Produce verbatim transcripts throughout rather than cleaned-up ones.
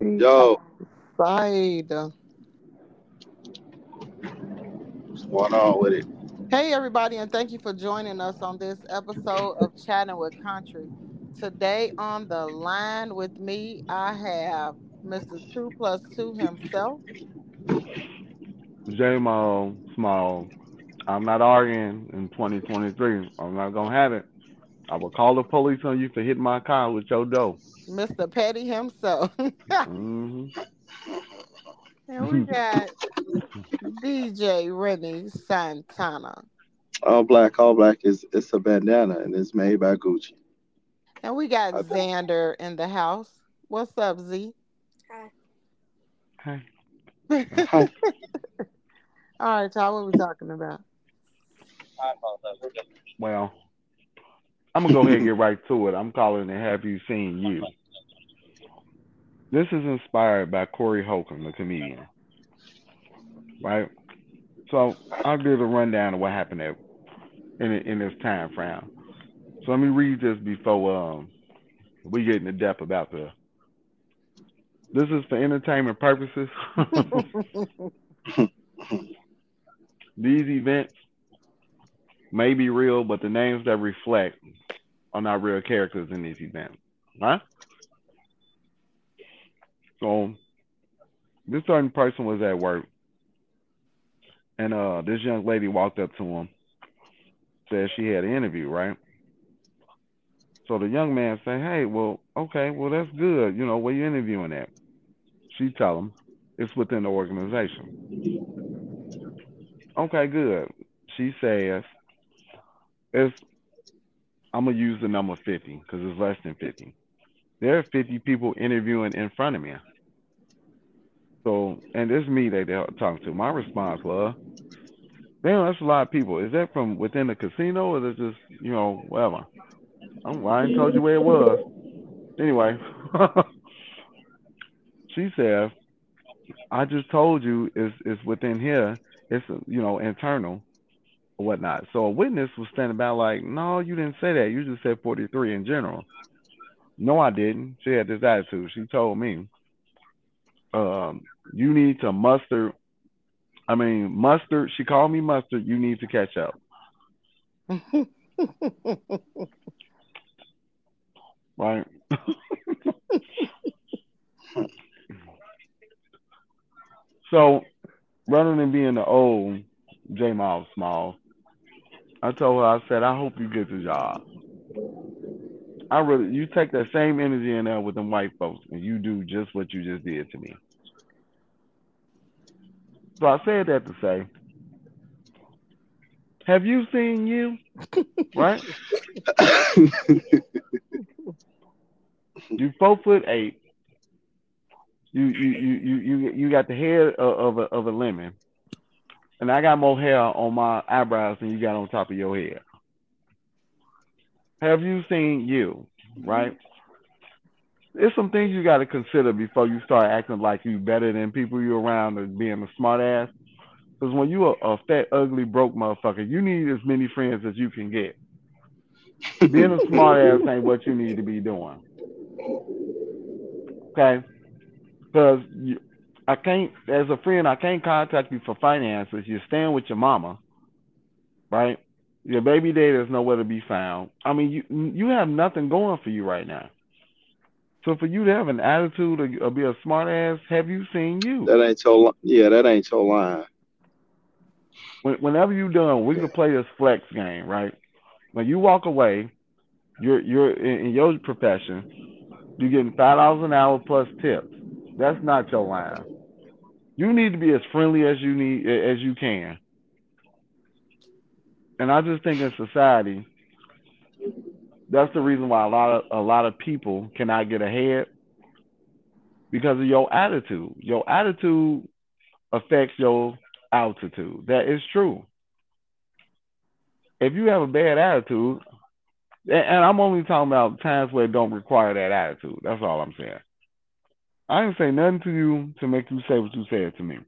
Yo. Side. What's going on with it? Hey, everybody, and thank you for joining us on this episode of Chatting with Country. Today on the line with me, I have Mister Two Plus Two himself. J-Mo, Small. I'm not arguing in twenty twenty-three. I'm not going to have it. I will call the police on you for hitting my car with your dough. Mister Petty himself. mm-hmm. And we got D J Rennie Santana. All black, all black is it's a bandana and it's made by Gucci. And we got okay. Xander in the house. What's up, Z? Hi. Hi. Hi. All right, y'all, what are we talking about? Well, I'm going to go ahead and get right to it. I'm calling it Have You Seen You? This is inspired by Corey Holcomb, the comedian. Right? So I'll give a rundown of what happened at, in, in this time frame. So let me read this before um, we get into depth about the. This is for entertainment purposes. These events may be real, but the names that reflect are not real characters in these events. Huh? So this certain person was at work, and uh, this young lady walked up to him, said she had an interview, right? So the young man said, hey, well, okay, well, that's good. You know, where you interviewing at? She tell him it's within the organization. Okay, good. She says, it's, I'm going to use the number fifty because it's less than fifty. There are fifty people interviewing in front of me. So, and it's me that they're talking to. My response was, damn, that's a lot of people. Is that from within the casino or is it just, you know, whatever? I'm, I ain't told you where it was. Anyway, she said, I just told you it's, it's within here. It's, you know, internal or whatnot. So a witness was standing by like, no, you didn't say that. You just said forty-three in general. No, I didn't. She had this attitude. She told me, um, you need to muster. I mean, mustard. She called me mustard. You need to catch up. Right. So rather than being the old J Miles Small, I told her, I said, I hope you get the job. I really you take that same energy in there with them white folks and you do just what you just did to me. So I said that to say, have you seen you? Right? You four foot eight. You you you you you got the hair of, of a of a lemon, and I got more hair on my eyebrows than you got on top of your hair. Have you seen you? Right? There's some things you got to consider before you start acting like you better than people you around or being a smart ass. Because when you a, a fat, ugly, broke motherfucker, you need as many friends as you can get. Being a smart ass ain't what you need to be doing. Okay, because I can't, as a friend, I can't contact you for finances. You're staying with your mama, right? Your baby daddy is nowhere to be found. I mean, you you have nothing going for you right now. So for you to have an attitude or, or be a smart ass, have you seen you? That ain't so. Yeah, that ain't so lying. When, whenever you done, we can play this flex game, right? When you walk away, you're you're in, in your profession. You're getting five dollars an hour plus tips. That's not your line. You need to be as friendly as you need as you can. And I just think in society, that's the reason why a lot of a lot of people cannot get ahead because of your attitude. Your attitude affects your altitude. That is true. If you have a bad attitude. And I'm only talking about times where it don't require that attitude. That's all I'm saying. I didn't say nothing to you to make you say what you said to me.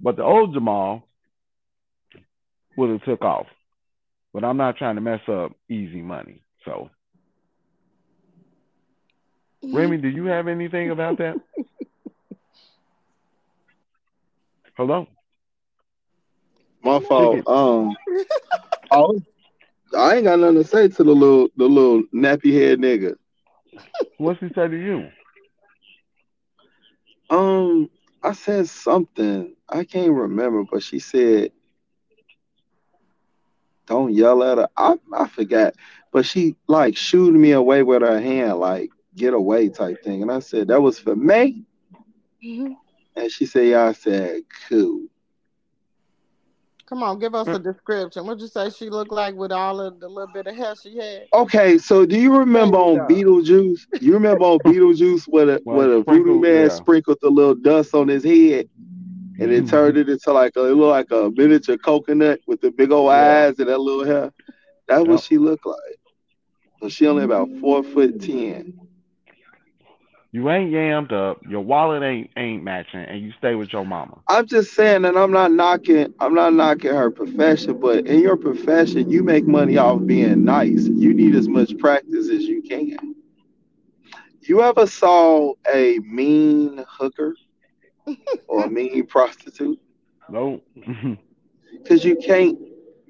But the old Jamal would have took off. But I'm not trying to mess up easy money. So, Remy, do you have anything about that? Hello? My fault. Um, I, was, I ain't got nothing to say to the little the little nappy head nigga. What's he say to you? Um, I said something. I can't remember, but she said, "Don't yell at her." I, I forgot, but she like shooed me away with her hand, like "get away" type thing, and I said that was for me. Mm-hmm. And she said, "Yeah." I said, "Cool." Come on, give us a description. What'd you say she looked like with all of the little bit of hair she had? Okay, so do you remember on Beetlejuice? You remember on Beetlejuice with a well, with a voodoo man yeah. sprinkled the little dust on his head, and it mm. turned it into like a it looked like a miniature coconut with the big old yeah. eyes and that little hair. That's yep. what she looked like. So she only about four foot ten. You ain't yammed up. Your wallet ain't ain't matching, and you stay with your mama. I'm just saying that I'm not knocking. I'm not knocking her profession, but in your profession, you make money off being nice. You need as much practice as you can. You ever saw a mean hooker or a mean prostitute? No, because you can't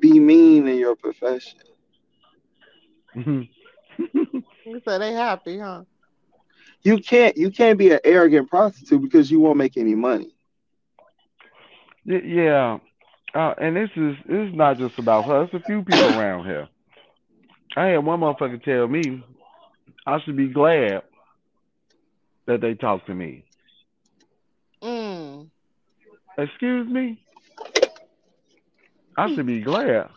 be mean in your profession. So they happy, huh? You can't you can't be an arrogant prostitute because you won't make any money. Yeah, uh, and this is this is not just about her. It's a few people around here. I had one motherfucker tell me I should be glad that they talked to me. Mm. Excuse me? I should be glad.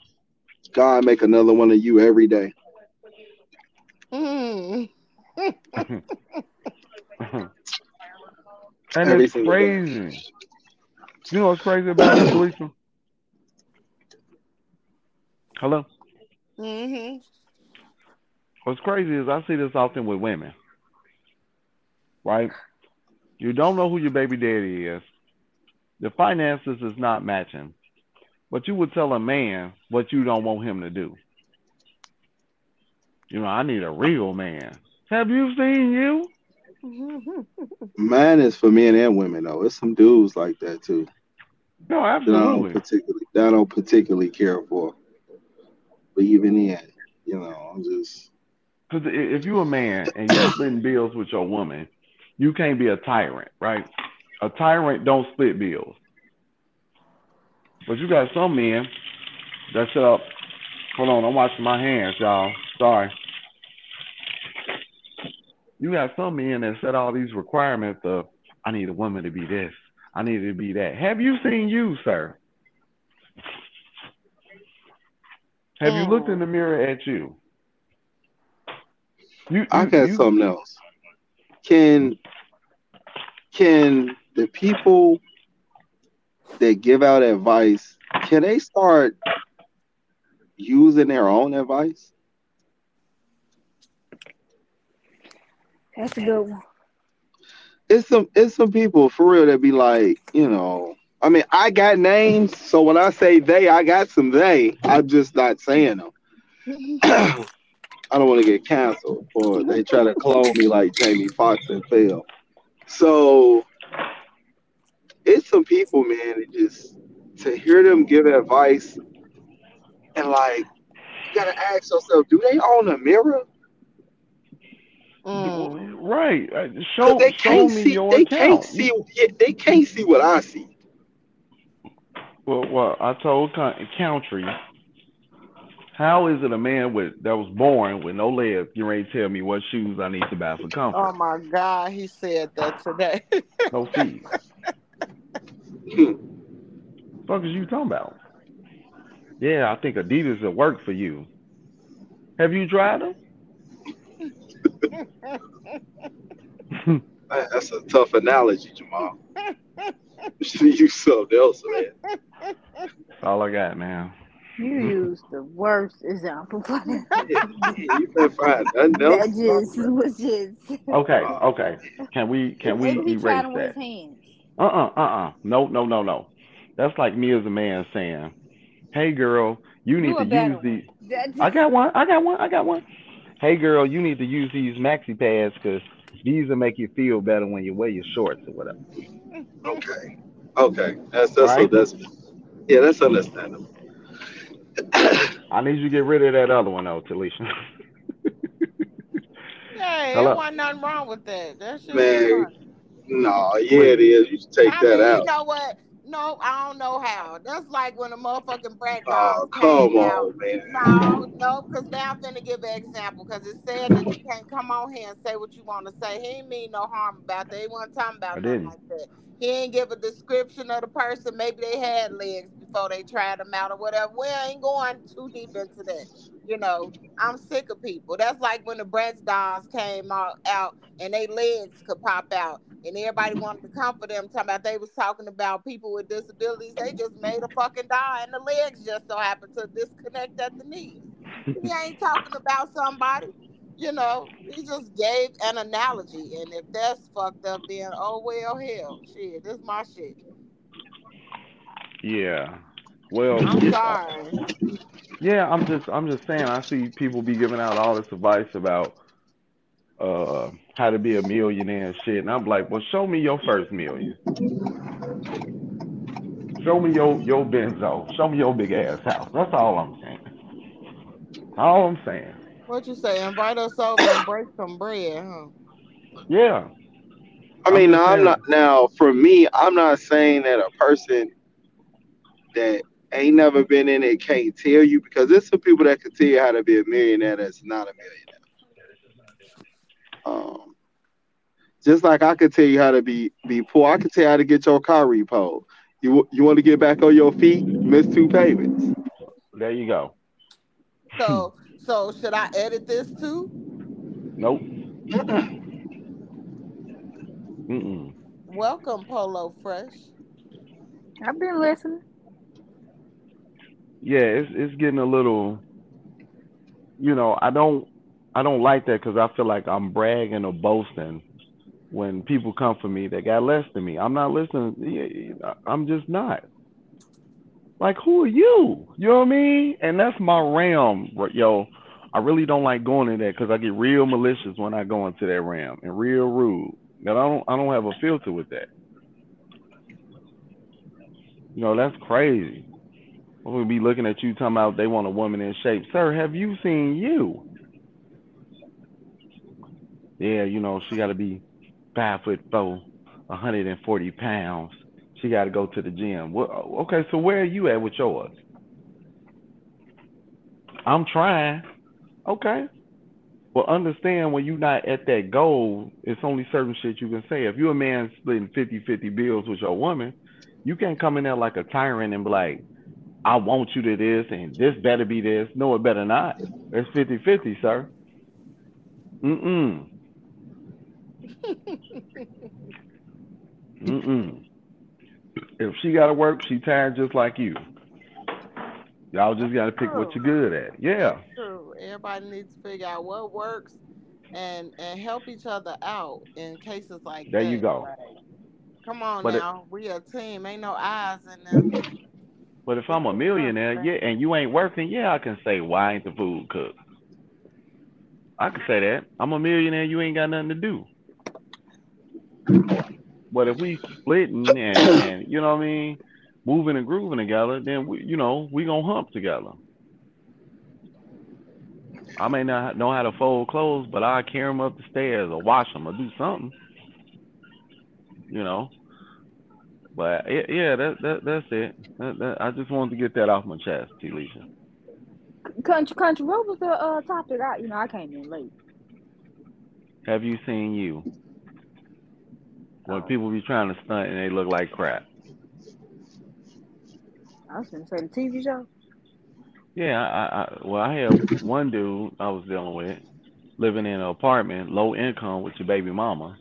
God make another one of you every day. Mm. And everything it's crazy. Is. You know what's crazy about this, Lisa? Hello? Mm-hmm. What's crazy is I see this often with women. Right? You don't know who your baby daddy is. The finances is not matching. But you would tell a man what you don't want him to do. You know, I need a real man. Have you seen you? Mine is for men and women though. It's some dudes like that too. No, absolutely. That I don't particularly, that I don't particularly care for. But even then, you know, I'm just. Because if you're a man and you're splitting bills with your woman, you can't be a tyrant, right? A tyrant don't split bills. But you got some men that shut up. Hold on, I'm washing my hands, y'all. Sorry. You got some men that set all these requirements of, I need a woman to be this. I need to be that. Have you seen you, sir? Have mm. you looked in the mirror at you? you, you I got you, something else. Can, can the people that give out advice, can they start using their own advice? That's a good one. It's some it's some people for real that be like, you know, I mean, I got names, so when I say they, I got some they. I'm just not saying them. I don't want to get canceled or they try to clone me like Jamie Foxx and fail. So it's some people, man, that just to hear them give advice and like you gotta ask yourself, do they own a mirror? Mm. Right. Show, they can't show me see, your they account. Can't see, they can't see what I see. Well, well I told Country, how is it a man with that was born with no legs, you ain't tell me what shoes I need to buy for comfort? Oh, my God. He said that today. No fees. What the fuck is you talking about? Yeah, I think Adidas will work for you. Have you tried them? Man, that's a tough analogy, Jamal. You use something else, man. That's all I got, man. You used the worst example. yeah, yeah, you been fine. Nothing else. That just was just. Okay, okay. Can we can we erase that? Uh uh uh uh. No no no no. That's like me as a man saying, hey girl, you need to use these. That's... I got one. I got one. I got one. Hey girl, you need to use these maxi pads because these will make you feel better when you wear your shorts or whatever. Okay. Okay. That's that's right? so that's yeah, that's understandable. I need you to get rid of that other one though, Talisha. Hey, there wasn't nothing wrong with that. That should be no, yeah, it is. You should take I that mean, out. You know what? No, I don't know how. That's like when a motherfucking brat dog. Oh, come on, man. No, no, because now I'm finna give an example because it said that you can't come on here and say what you want to say. He ain't mean no harm about that. He wasn't talking about nothing like that. He ain't give a description of the person. Maybe they had legs before they tried them out or whatever. We ain't going too deep into that. You know, I'm sick of people. That's like when the Bratz dolls came out and they legs could pop out and everybody wanted to comfort them talking about they was talking about people with disabilities. They just made a fucking doll and the legs just so happened to disconnect at the knees. He ain't talking about somebody. You know, he just gave an analogy. And if that's fucked up, then oh well, hell, shit, this is my shit. Yeah. Well, I'm sorry. Yeah, I'm just, I'm just saying. I see people be giving out all this advice about uh, how to be a millionaire and shit, and I'm like, well, show me your first million. Show me your your Benzo. Show me your big ass house. That's all I'm saying. All I'm saying. What you say? Invite us over and break some bread, huh? Yeah. I mean, I'm, now, I'm not. Now, for me, I'm not saying that a person that ain't never been in it can't tell you, because there's some people that can tell you how to be a millionaire that's not a millionaire. Um, just like I could tell you how to be be poor, I could tell you how to get your car repoed. You you want to get back on your feet? Miss two payments. There you go. So so should I edit this too? Nope. Mm-mm. Mm-mm. Welcome, Polo Fresh. I've been listening. Yeah, it's it's getting a little, you know, I don't I don't like that because I feel like I'm bragging or boasting when people come for me that got less than me. I'm not listening. I'm just not. Like, who are you? You know what I mean? And that's my realm, yo. I really don't like going in there because I get real malicious when I go into that realm and real rude. But I don't I don't have a filter with that. You know, that's crazy. We'll be looking at you talking about they want a woman in shape. Sir, have you seen you? Yeah, you know, she got to be five foot four, one hundred forty pounds. She got to go to the gym. Well, okay, so where are you at with yours? I'm trying. Okay. Well, understand when you're not at that goal, it's only certain shit you can say. If you're a man splitting fifty-fifty bills with your woman, you can't come in there like a tyrant and be like, I want you to this, and this better be this. No, it better not. It's fifty-fifty, sir. Mm-mm. Mm-mm. If she got to work, she tired just like you. Y'all just got to pick what you're good at. Yeah. True. Everybody needs to figure out what works and, and help each other out in cases like there that. There you go. Right? Come on but now. It, we a team. Ain't no eyes in there. But if I'm a millionaire, yeah, and you ain't working, yeah, I can say, why ain't the food cooked? I can say that. I'm a millionaire, you ain't got nothing to do. But if we splitting and, and you know what I mean, moving and grooving together, then, we, you know, we gonna hump together. I may not know how to fold clothes, but I'll carry them up the stairs or wash them or do something, you know. But yeah, that, that that's it. That, that, I just wanted to get that off my chest, Talisha. Country, country, what was the uh, topic? I, you know, I came in late. Have you seen you? When oh. people be trying to stunt and they look like crap. I was gonna say the T V show. Yeah, I, I well, I had one dude I was dealing with living in an apartment, low income, with your baby mama,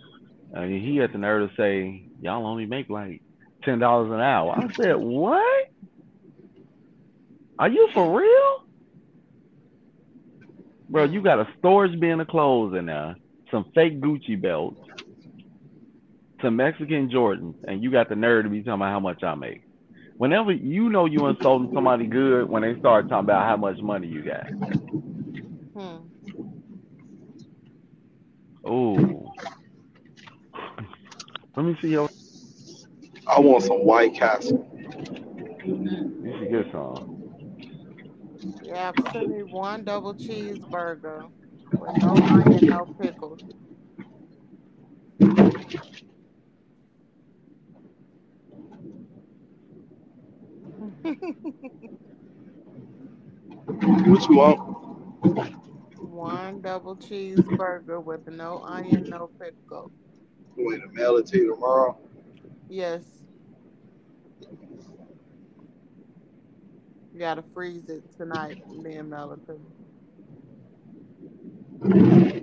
and he had the nerve to say, "Y'all only make like ten dollars an hour." I said, "What? Are you for real, bro? You got a storage bin of clothes in there, some fake Gucci belts, some Mexican Jordans, and you got the nerve to be talking about how much I make? Whenever you know you insulting somebody good when they start talking about how much money you got. Hmm. Oh. Let me see your. I want some White Castle. You should get some. Yeah, put me one double cheeseburger with no onion, no pickles. What you want? One double cheeseburger with no onion, no pickle. You want to mail it to you tomorrow? Yes. You gotta freeze it tonight and then mail it to me.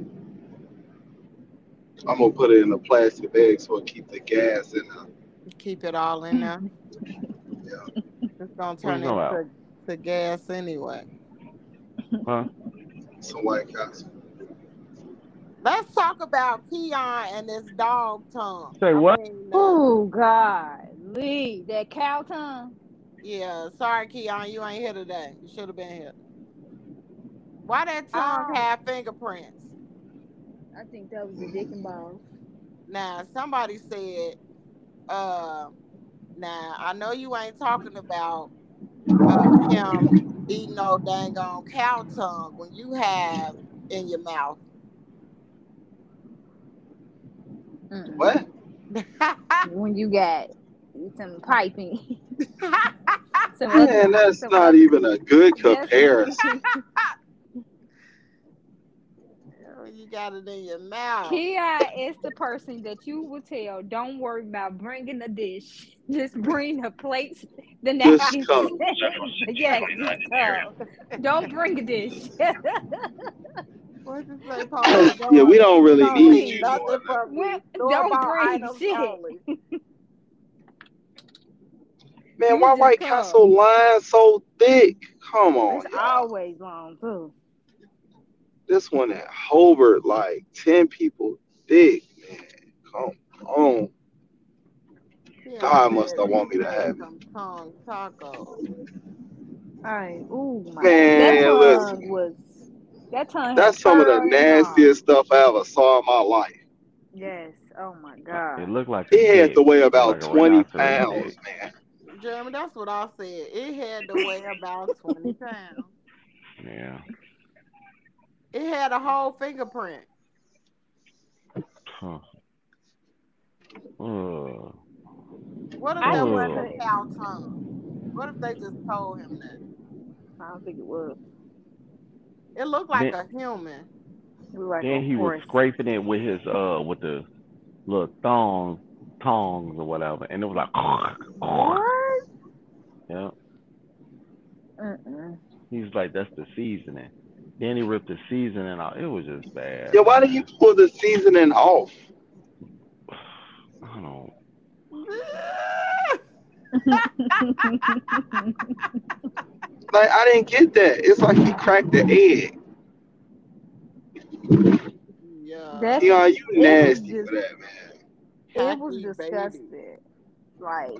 I'm gonna put it in a plastic bag so it keep the gas in there. Keep it all in there. Yeah. It's gonna turn into to, to gas anyway. Huh? Some White Castle. Let's talk about Keon and his dog tongue. Say what? I mean, uh, oh God, Lee, that cow tongue. Yeah, sorry Keon, you ain't here today. You should have been here. Why that tongue oh. have fingerprints? I think that was a dick and balls. Now somebody said, uh, now I know you ain't talking about uh, him eating no dang on cow tongue when you have in your mouth. Mm. What? When you got some piping. some Man, that's some not piping. Even a good comparison. You got it in your mouth. Kia is the person that you will tell, don't worry about bringing a dish. Just bring the plates, the napkins. Yes. Uh, don't bring a dish. Yeah, we don't really don't need you. Nothing from me. Don't bring shit. Only. Man, you why White come. Castle line so thick? Come on. It's y'all. Always long, too. This one at Hobart, like ten people thick, man. Come on. Yeah, God must have wanted me to have it. Tongue tacos. All right. Ooh, my man, that listen. Was That time That's some of the nastiest off. Stuff I ever saw in my life. Yes. Oh, my God. It looked like it had head. To weigh about like twenty pounds, man. Jeremy, that's what I said. It had to weigh about twenty pounds. Yeah. It had a whole fingerprint. Huh. Uh. What if that uh. wasn't a cow tongue? What if they just told him that? I don't think it was. It looked like then, a human. Like then a he horse. Was scraping it with his uh with the little thongs, tongs or whatever, and it was like. What? Yeah. Uh-uh. He was like, "That's the seasoning." Then he ripped the seasoning out. It was just bad. Yeah, why did you pull the seasoning off? I don't. Like, I didn't get that. It's like he cracked the egg. Yeah, yeah you nasty just, for that, man. It Happy was disgusting. Baby. Like,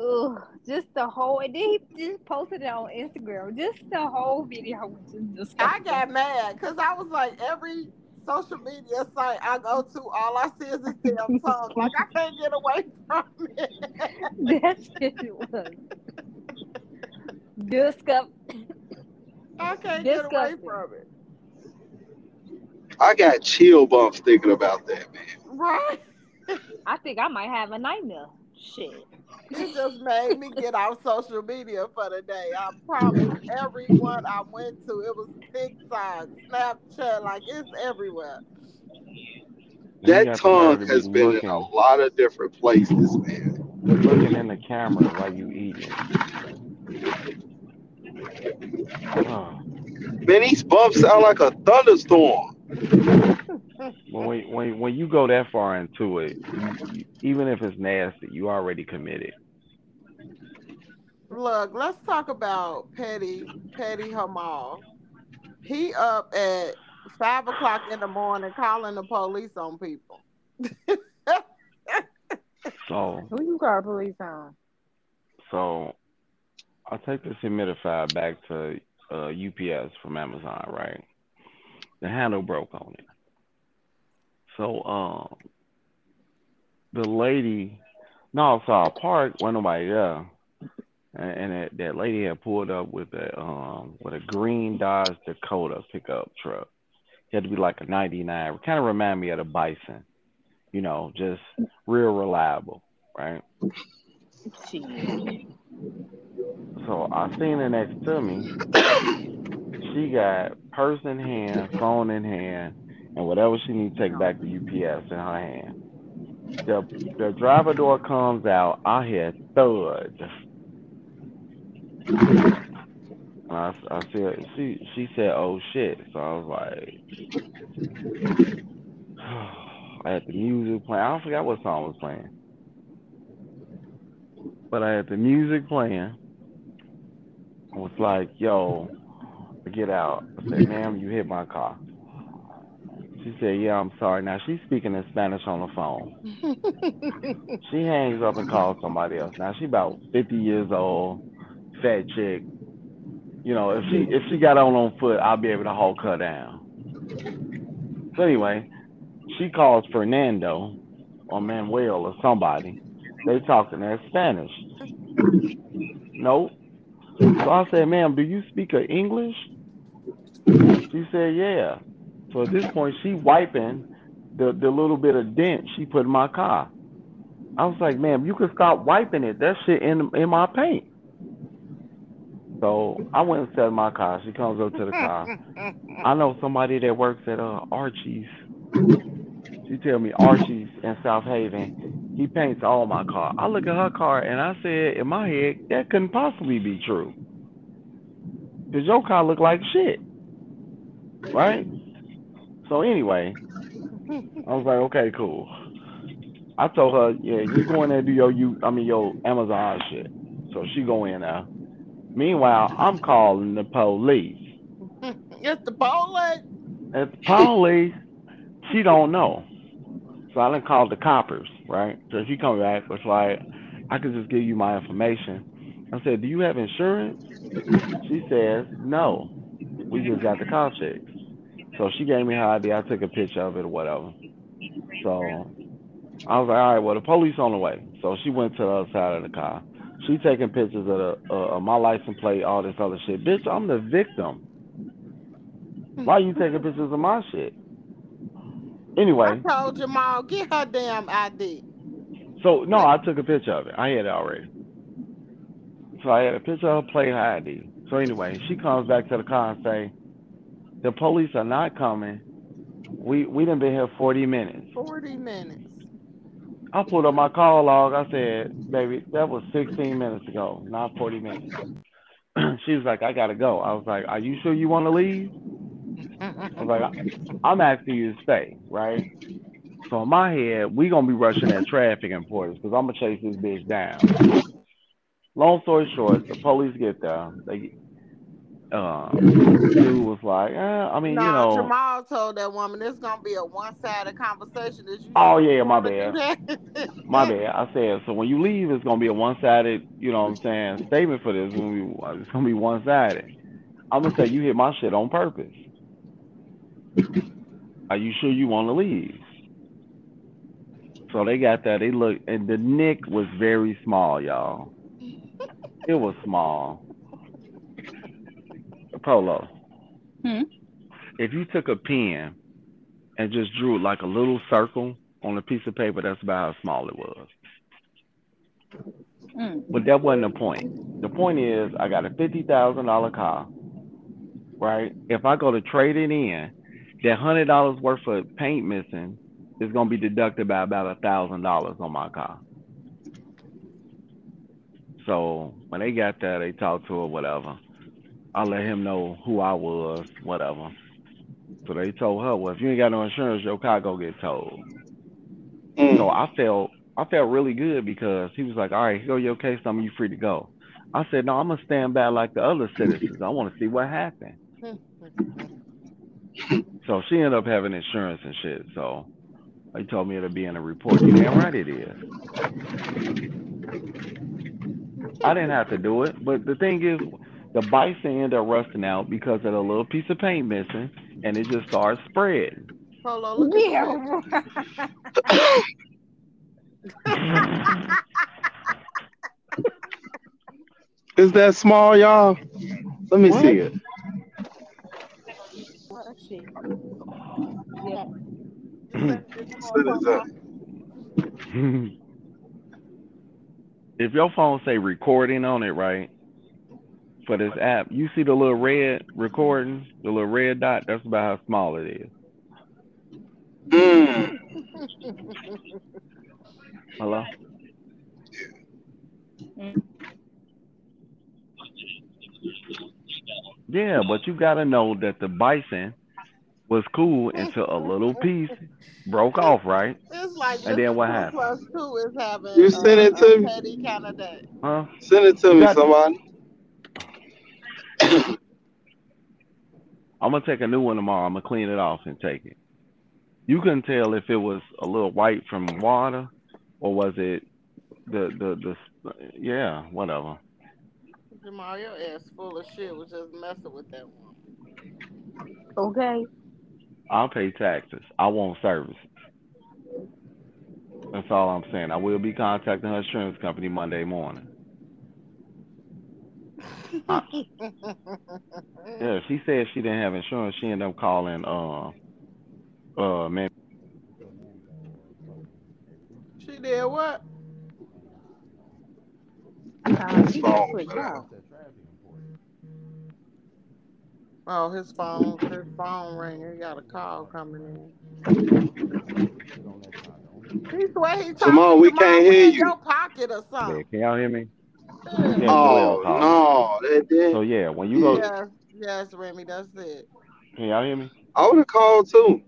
ugh, just the whole, and then he just posted it on Instagram. Just the whole video was just disgusting. I got mad, because I was like, every social media site I go to, all I see is this damn tongue. Like, I can't get away from it. That's what it was. Discuss. I can't Discuss get away it. From it. I got chill bumps thinking about that, man. Right? I think I might have a nightmare. Shit. It just made me get off social media for the day. I promise everyone I went to, it was TikTok, Snapchat, like it's everywhere. That tongue has been in a lot of different places, man. You're looking in the camera while you eating. Huh. Man, these bumps sound like a thunderstorm. When, when, when you go that far into it, you, even if it's nasty, you already committed. Look, let's talk about Petty, Petty Hamal. He up at five o'clock in the morning calling the police on people. So who you call police on? So I take this humidifier back to uh, U P S from Amazon, right? The handle broke on it. So um, the lady, no, so I parked, wasn't nobody there. And, and that, that lady had pulled up with a um with a green Dodge Dakota pickup truck. It had to be like a ninety-nine. Kind of remind me of the Bison, you know, just real reliable, right? Jeez. So I seen her next to me. She got purse in hand, phone in hand, and whatever she needs to take back to U P S in her hand. The the driver door comes out. I hear thud. I, I said, she, she said, oh shit. So I was like, I had the music playing. I forgot what song was playing. But I had the music playing. I was like, yo, get out. I said, ma'am, you hit my car. She said, yeah, I'm sorry. Now she's speaking in Spanish on the phone. She hangs up and calls somebody else. Now she about fifty years old. Fat chick, you know, if she if she got on on foot, I'll be able to hulk her down. So anyway, she calls Fernando or Manuel or somebody. They talking their Spanish. Nope. So I said, ma'am, do you speak English? She said, yeah. So at this point, she wiping the, the little bit of dent she put in my car. I was like, ma'am, you could stop wiping it. That shit in in my paint. So I went and sat in my car. She comes up to the car. I know somebody that works at uh, Archie's. She tell me Archie's in South Haven. He paints all my car. I look at her car and I said in my head, that couldn't possibly be true. Because your car look like shit. Right? So anyway, I was like, okay, cool. I told her, yeah, you go in there and do your, you, I mean, your Amazon shit. So she go in there. Meanwhile, I'm calling the police. It's the police. It's the police. She don't know. So I done called the coppers, right? So she come back, was like, I could just give you my information. I said, do you have insurance? She says, no. We just got the car fixed. So she gave me her I D. I took a picture of it or whatever. So I was like, all right, well, the police on the way. So she went to the other side of the car. She taking pictures of, the, uh, of my license plate, all this other shit. Bitch, I'm the victim. Why you taking pictures of my shit? Anyway. I told Jamal, get her damn I D. So, no, I took a picture of it. I had it already. So I had a picture of her plate, her I D. So anyway, she comes back to the car and say, the police are not coming. We, we done been here forty minutes. forty minutes. I pulled up my call log. I said, baby, that was sixteen minutes ago, not forty minutes. She was like, I got to go. I was like, are you sure you want to leave? I was like, I'm asking you to stay, right? So in my head, we going to be rushing at traffic enforcers because I'm going to chase this bitch down. Long story short, the police get there. They, uh, dude was like, eh, I mean, no, you know. Jamal told that woman, it's going to be a one-sided conversation. That you oh, yeah, my bad. My bad. I said, so when you leave, it's going to be a one-sided, you know what I'm saying, statement for this. It's going to be one-sided. I'm going to say, you hit my shit on purpose. Are you sure you want to leave? So they got that. They looked, and the nick was very small, y'all. It was small. Polo, hmm? If you took a pen and just drew like a little circle on a piece of paper, that's about how small it was. Hmm. But that wasn't the point. The point is, I got a fifty thousand dollars car, right? If I go to trade it in, that one hundred dollars worth of paint missing is going to be deducted by about one thousand dollars on my car. So when they got that, they talked to her, whatever. I let him know who I was, whatever. So they told her, well, if you ain't got no insurance, your car go get towed. Mm. So I felt I felt really good because he was like, all right, here go your case, I'm you free to go. I said, no, I'm going to stand by like the other citizens. I want to see what happened. So she ended up having insurance and shit. So they told me it'll be in a report. You damn right it is. I didn't have to do it. But the thing is, the bikes end up rusting out because of the little piece of paint missing, and it just starts spreading. Hold on, look at yeah. Is that small, y'all? Let me what? see it. What a shit. Yeah. If your phone say recording on it, right, for this app, you see the little red recording, the little red dot, that's about how small it is. Mm. Hello? Yeah. Yeah, but you gotta know that the bison was cool until a little piece broke off, right? It's like, and then what happened? Plus two is having you send it to me. Kind of day. Huh? Send it to me, somebody. I'm gonna take a new one tomorrow. I'm gonna clean it off and take it. You couldn't tell if it was a little white from water, or was it the the the yeah whatever. Jamal, your ass full of shit was just messing with that one. Okay. I'll pay taxes. I want services. That's all I'm saying. I will be contacting her insurance company Monday morning. I, yeah, she said she didn't have insurance. She ended up calling. Uh, uh, man. She did what? Uh, she did what, y'all. Oh, his phone, his phone ringing. He got a call coming in. He's way he Jamal, we can't hear you. Your pocket or something. Yeah, can y'all hear me? Yeah. Yeah, oh no, that did. So yeah, when you go, yes, yes, Remy, that's it. Can y'all hear me? I would have called too.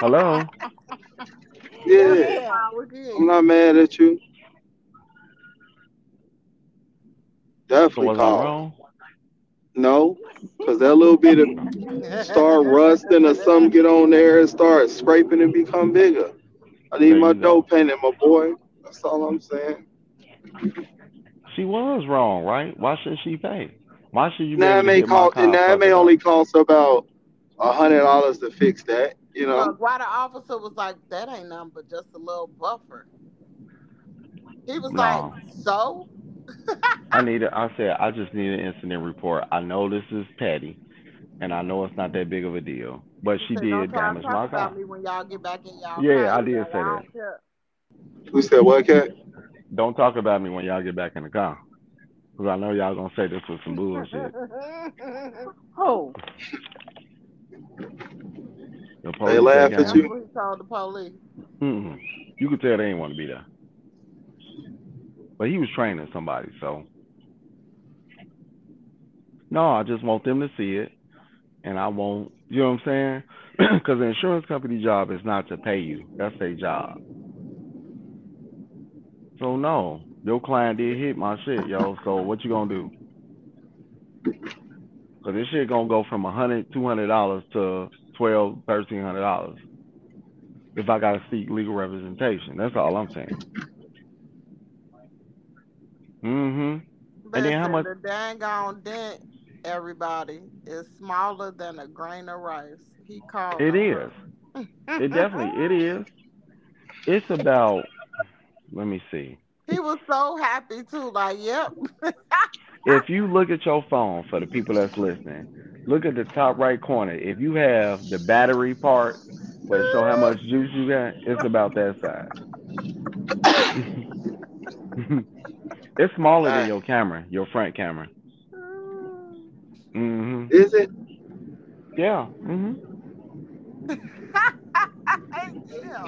Hello. Yeah. yeah, I'm not mad at you. Definitely so was called. I wrong? No, because that little bit of start rusting or something get on there and start scraping and become bigger. I need my dough painted, my boy. That's all I'm saying. She was wrong, right? Why should she pay? Why should you pay? Now, may cost, now it may only cost about a hundred dollars to fix that, you know? Look, why the officer was like, that ain't nothing but just a little buffer. He was no. like, so? I need a, I said, I just need an incident report. I know this is petty, and I know it's not that big of a deal, but she so did damage my car. When y'all get back in y'all yeah, car, I did say that. Shit. Who said what, Cat? Don't talk about me when y'all get back in the car, because I know y'all going to say this was some bullshit. Oh. The police they laugh at you? Who called the police? Mm-hmm. You could tell they didn't want to be there. But he was training somebody, so. No, I just want them to see it, and I won't, you know what I'm saying? Because the insurance company job is not to pay you. That's their job. So, no, your client did hit my shit, yo, so what you going to do? Because this shit going to go from a hundred dollars, two hundred dollars to twelve hundred dollars, thirteen hundred dollars if I got to seek legal representation. That's all I'm saying. Mm-hmm. And then how much? The dang on dent, everybody, is smaller than a grain of rice. He called it is. It definitely it is. It's about. Let me see. He was so happy too. Like, yep. If you look at your phone, for the people that's listening, look at the top right corner. If you have the battery part, where it show how much juice you got, it's about that size. It's smaller right. than your camera, your front camera. Mm-hmm. Is it? Yeah. Mm-hmm. yeah.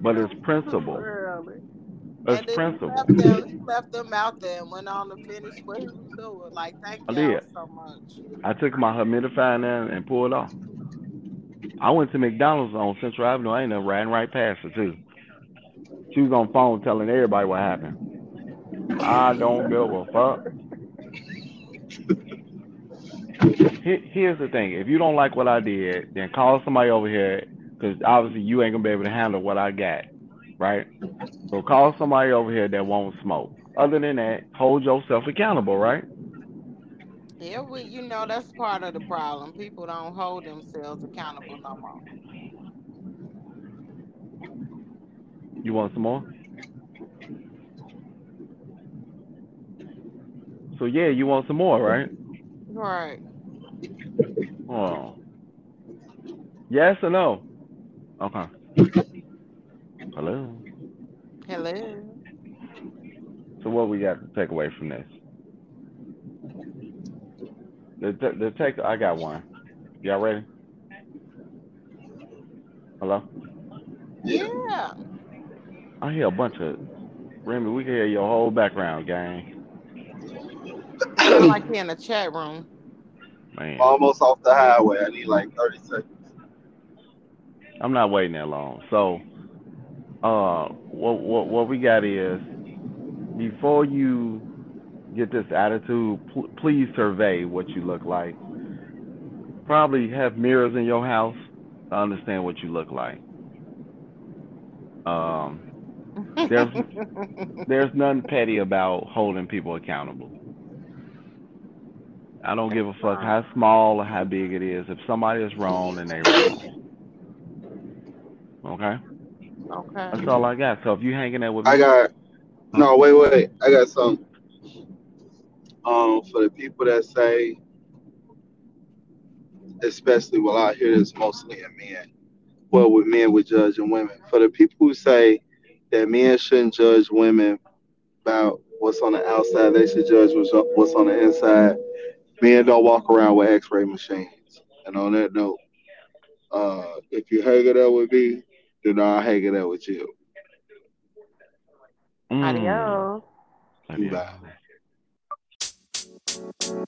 But it's principle. Really? It's and principle. He left, them, he left them out there and went on to finish what he was doing. Like, thank you so much. I took my humidifier down and pulled off. I went to McDonald's on Central Avenue. I ain't never ran right past it, too. She was on the phone telling everybody what happened. I don't give a fuck. Here's the thing. If you don't like what I did, then call somebody over here, because obviously you ain't going to be able to handle what I got. right? So call somebody over here that won't smoke. Other than that, hold yourself accountable, right? Yeah, we, you know, that's part of the problem. People don't hold themselves accountable no more. You want some more? So yeah, you want some more, right? Right. Oh. Yes or no? Okay. Hello. Hello. So what we got to take away from this? The the take I got one. Y'all ready? Hello. Yeah. I hear a bunch of Remy. We can hear your whole background, gang. I'm like we in the chat room. Man. I'm almost off the highway. I need like thirty seconds. I'm not waiting that long. So, uh, what what what we got is, before you get this attitude, pl please survey what you look like. Probably have mirrors in your house to understand what you look like. Um, there's there's nothing petty about holding people accountable. I don't give a fuck how small or how big it is. If somebody is wrong, then they're wrong. Okay? Okay. That's all I got. So if you hanging out with me... I got... No, wait, wait. I got something. Um, for the people that say, especially well, I hear this mostly in men, well, with men, with judging women. For the people who say that men shouldn't judge women about what's on the outside, they should judge what's on the inside. Men don't walk around with x-ray machines. And on that note, uh, if you hang it up with me, then I'll hang it up with you. Mm. Adios. Adios. Bye.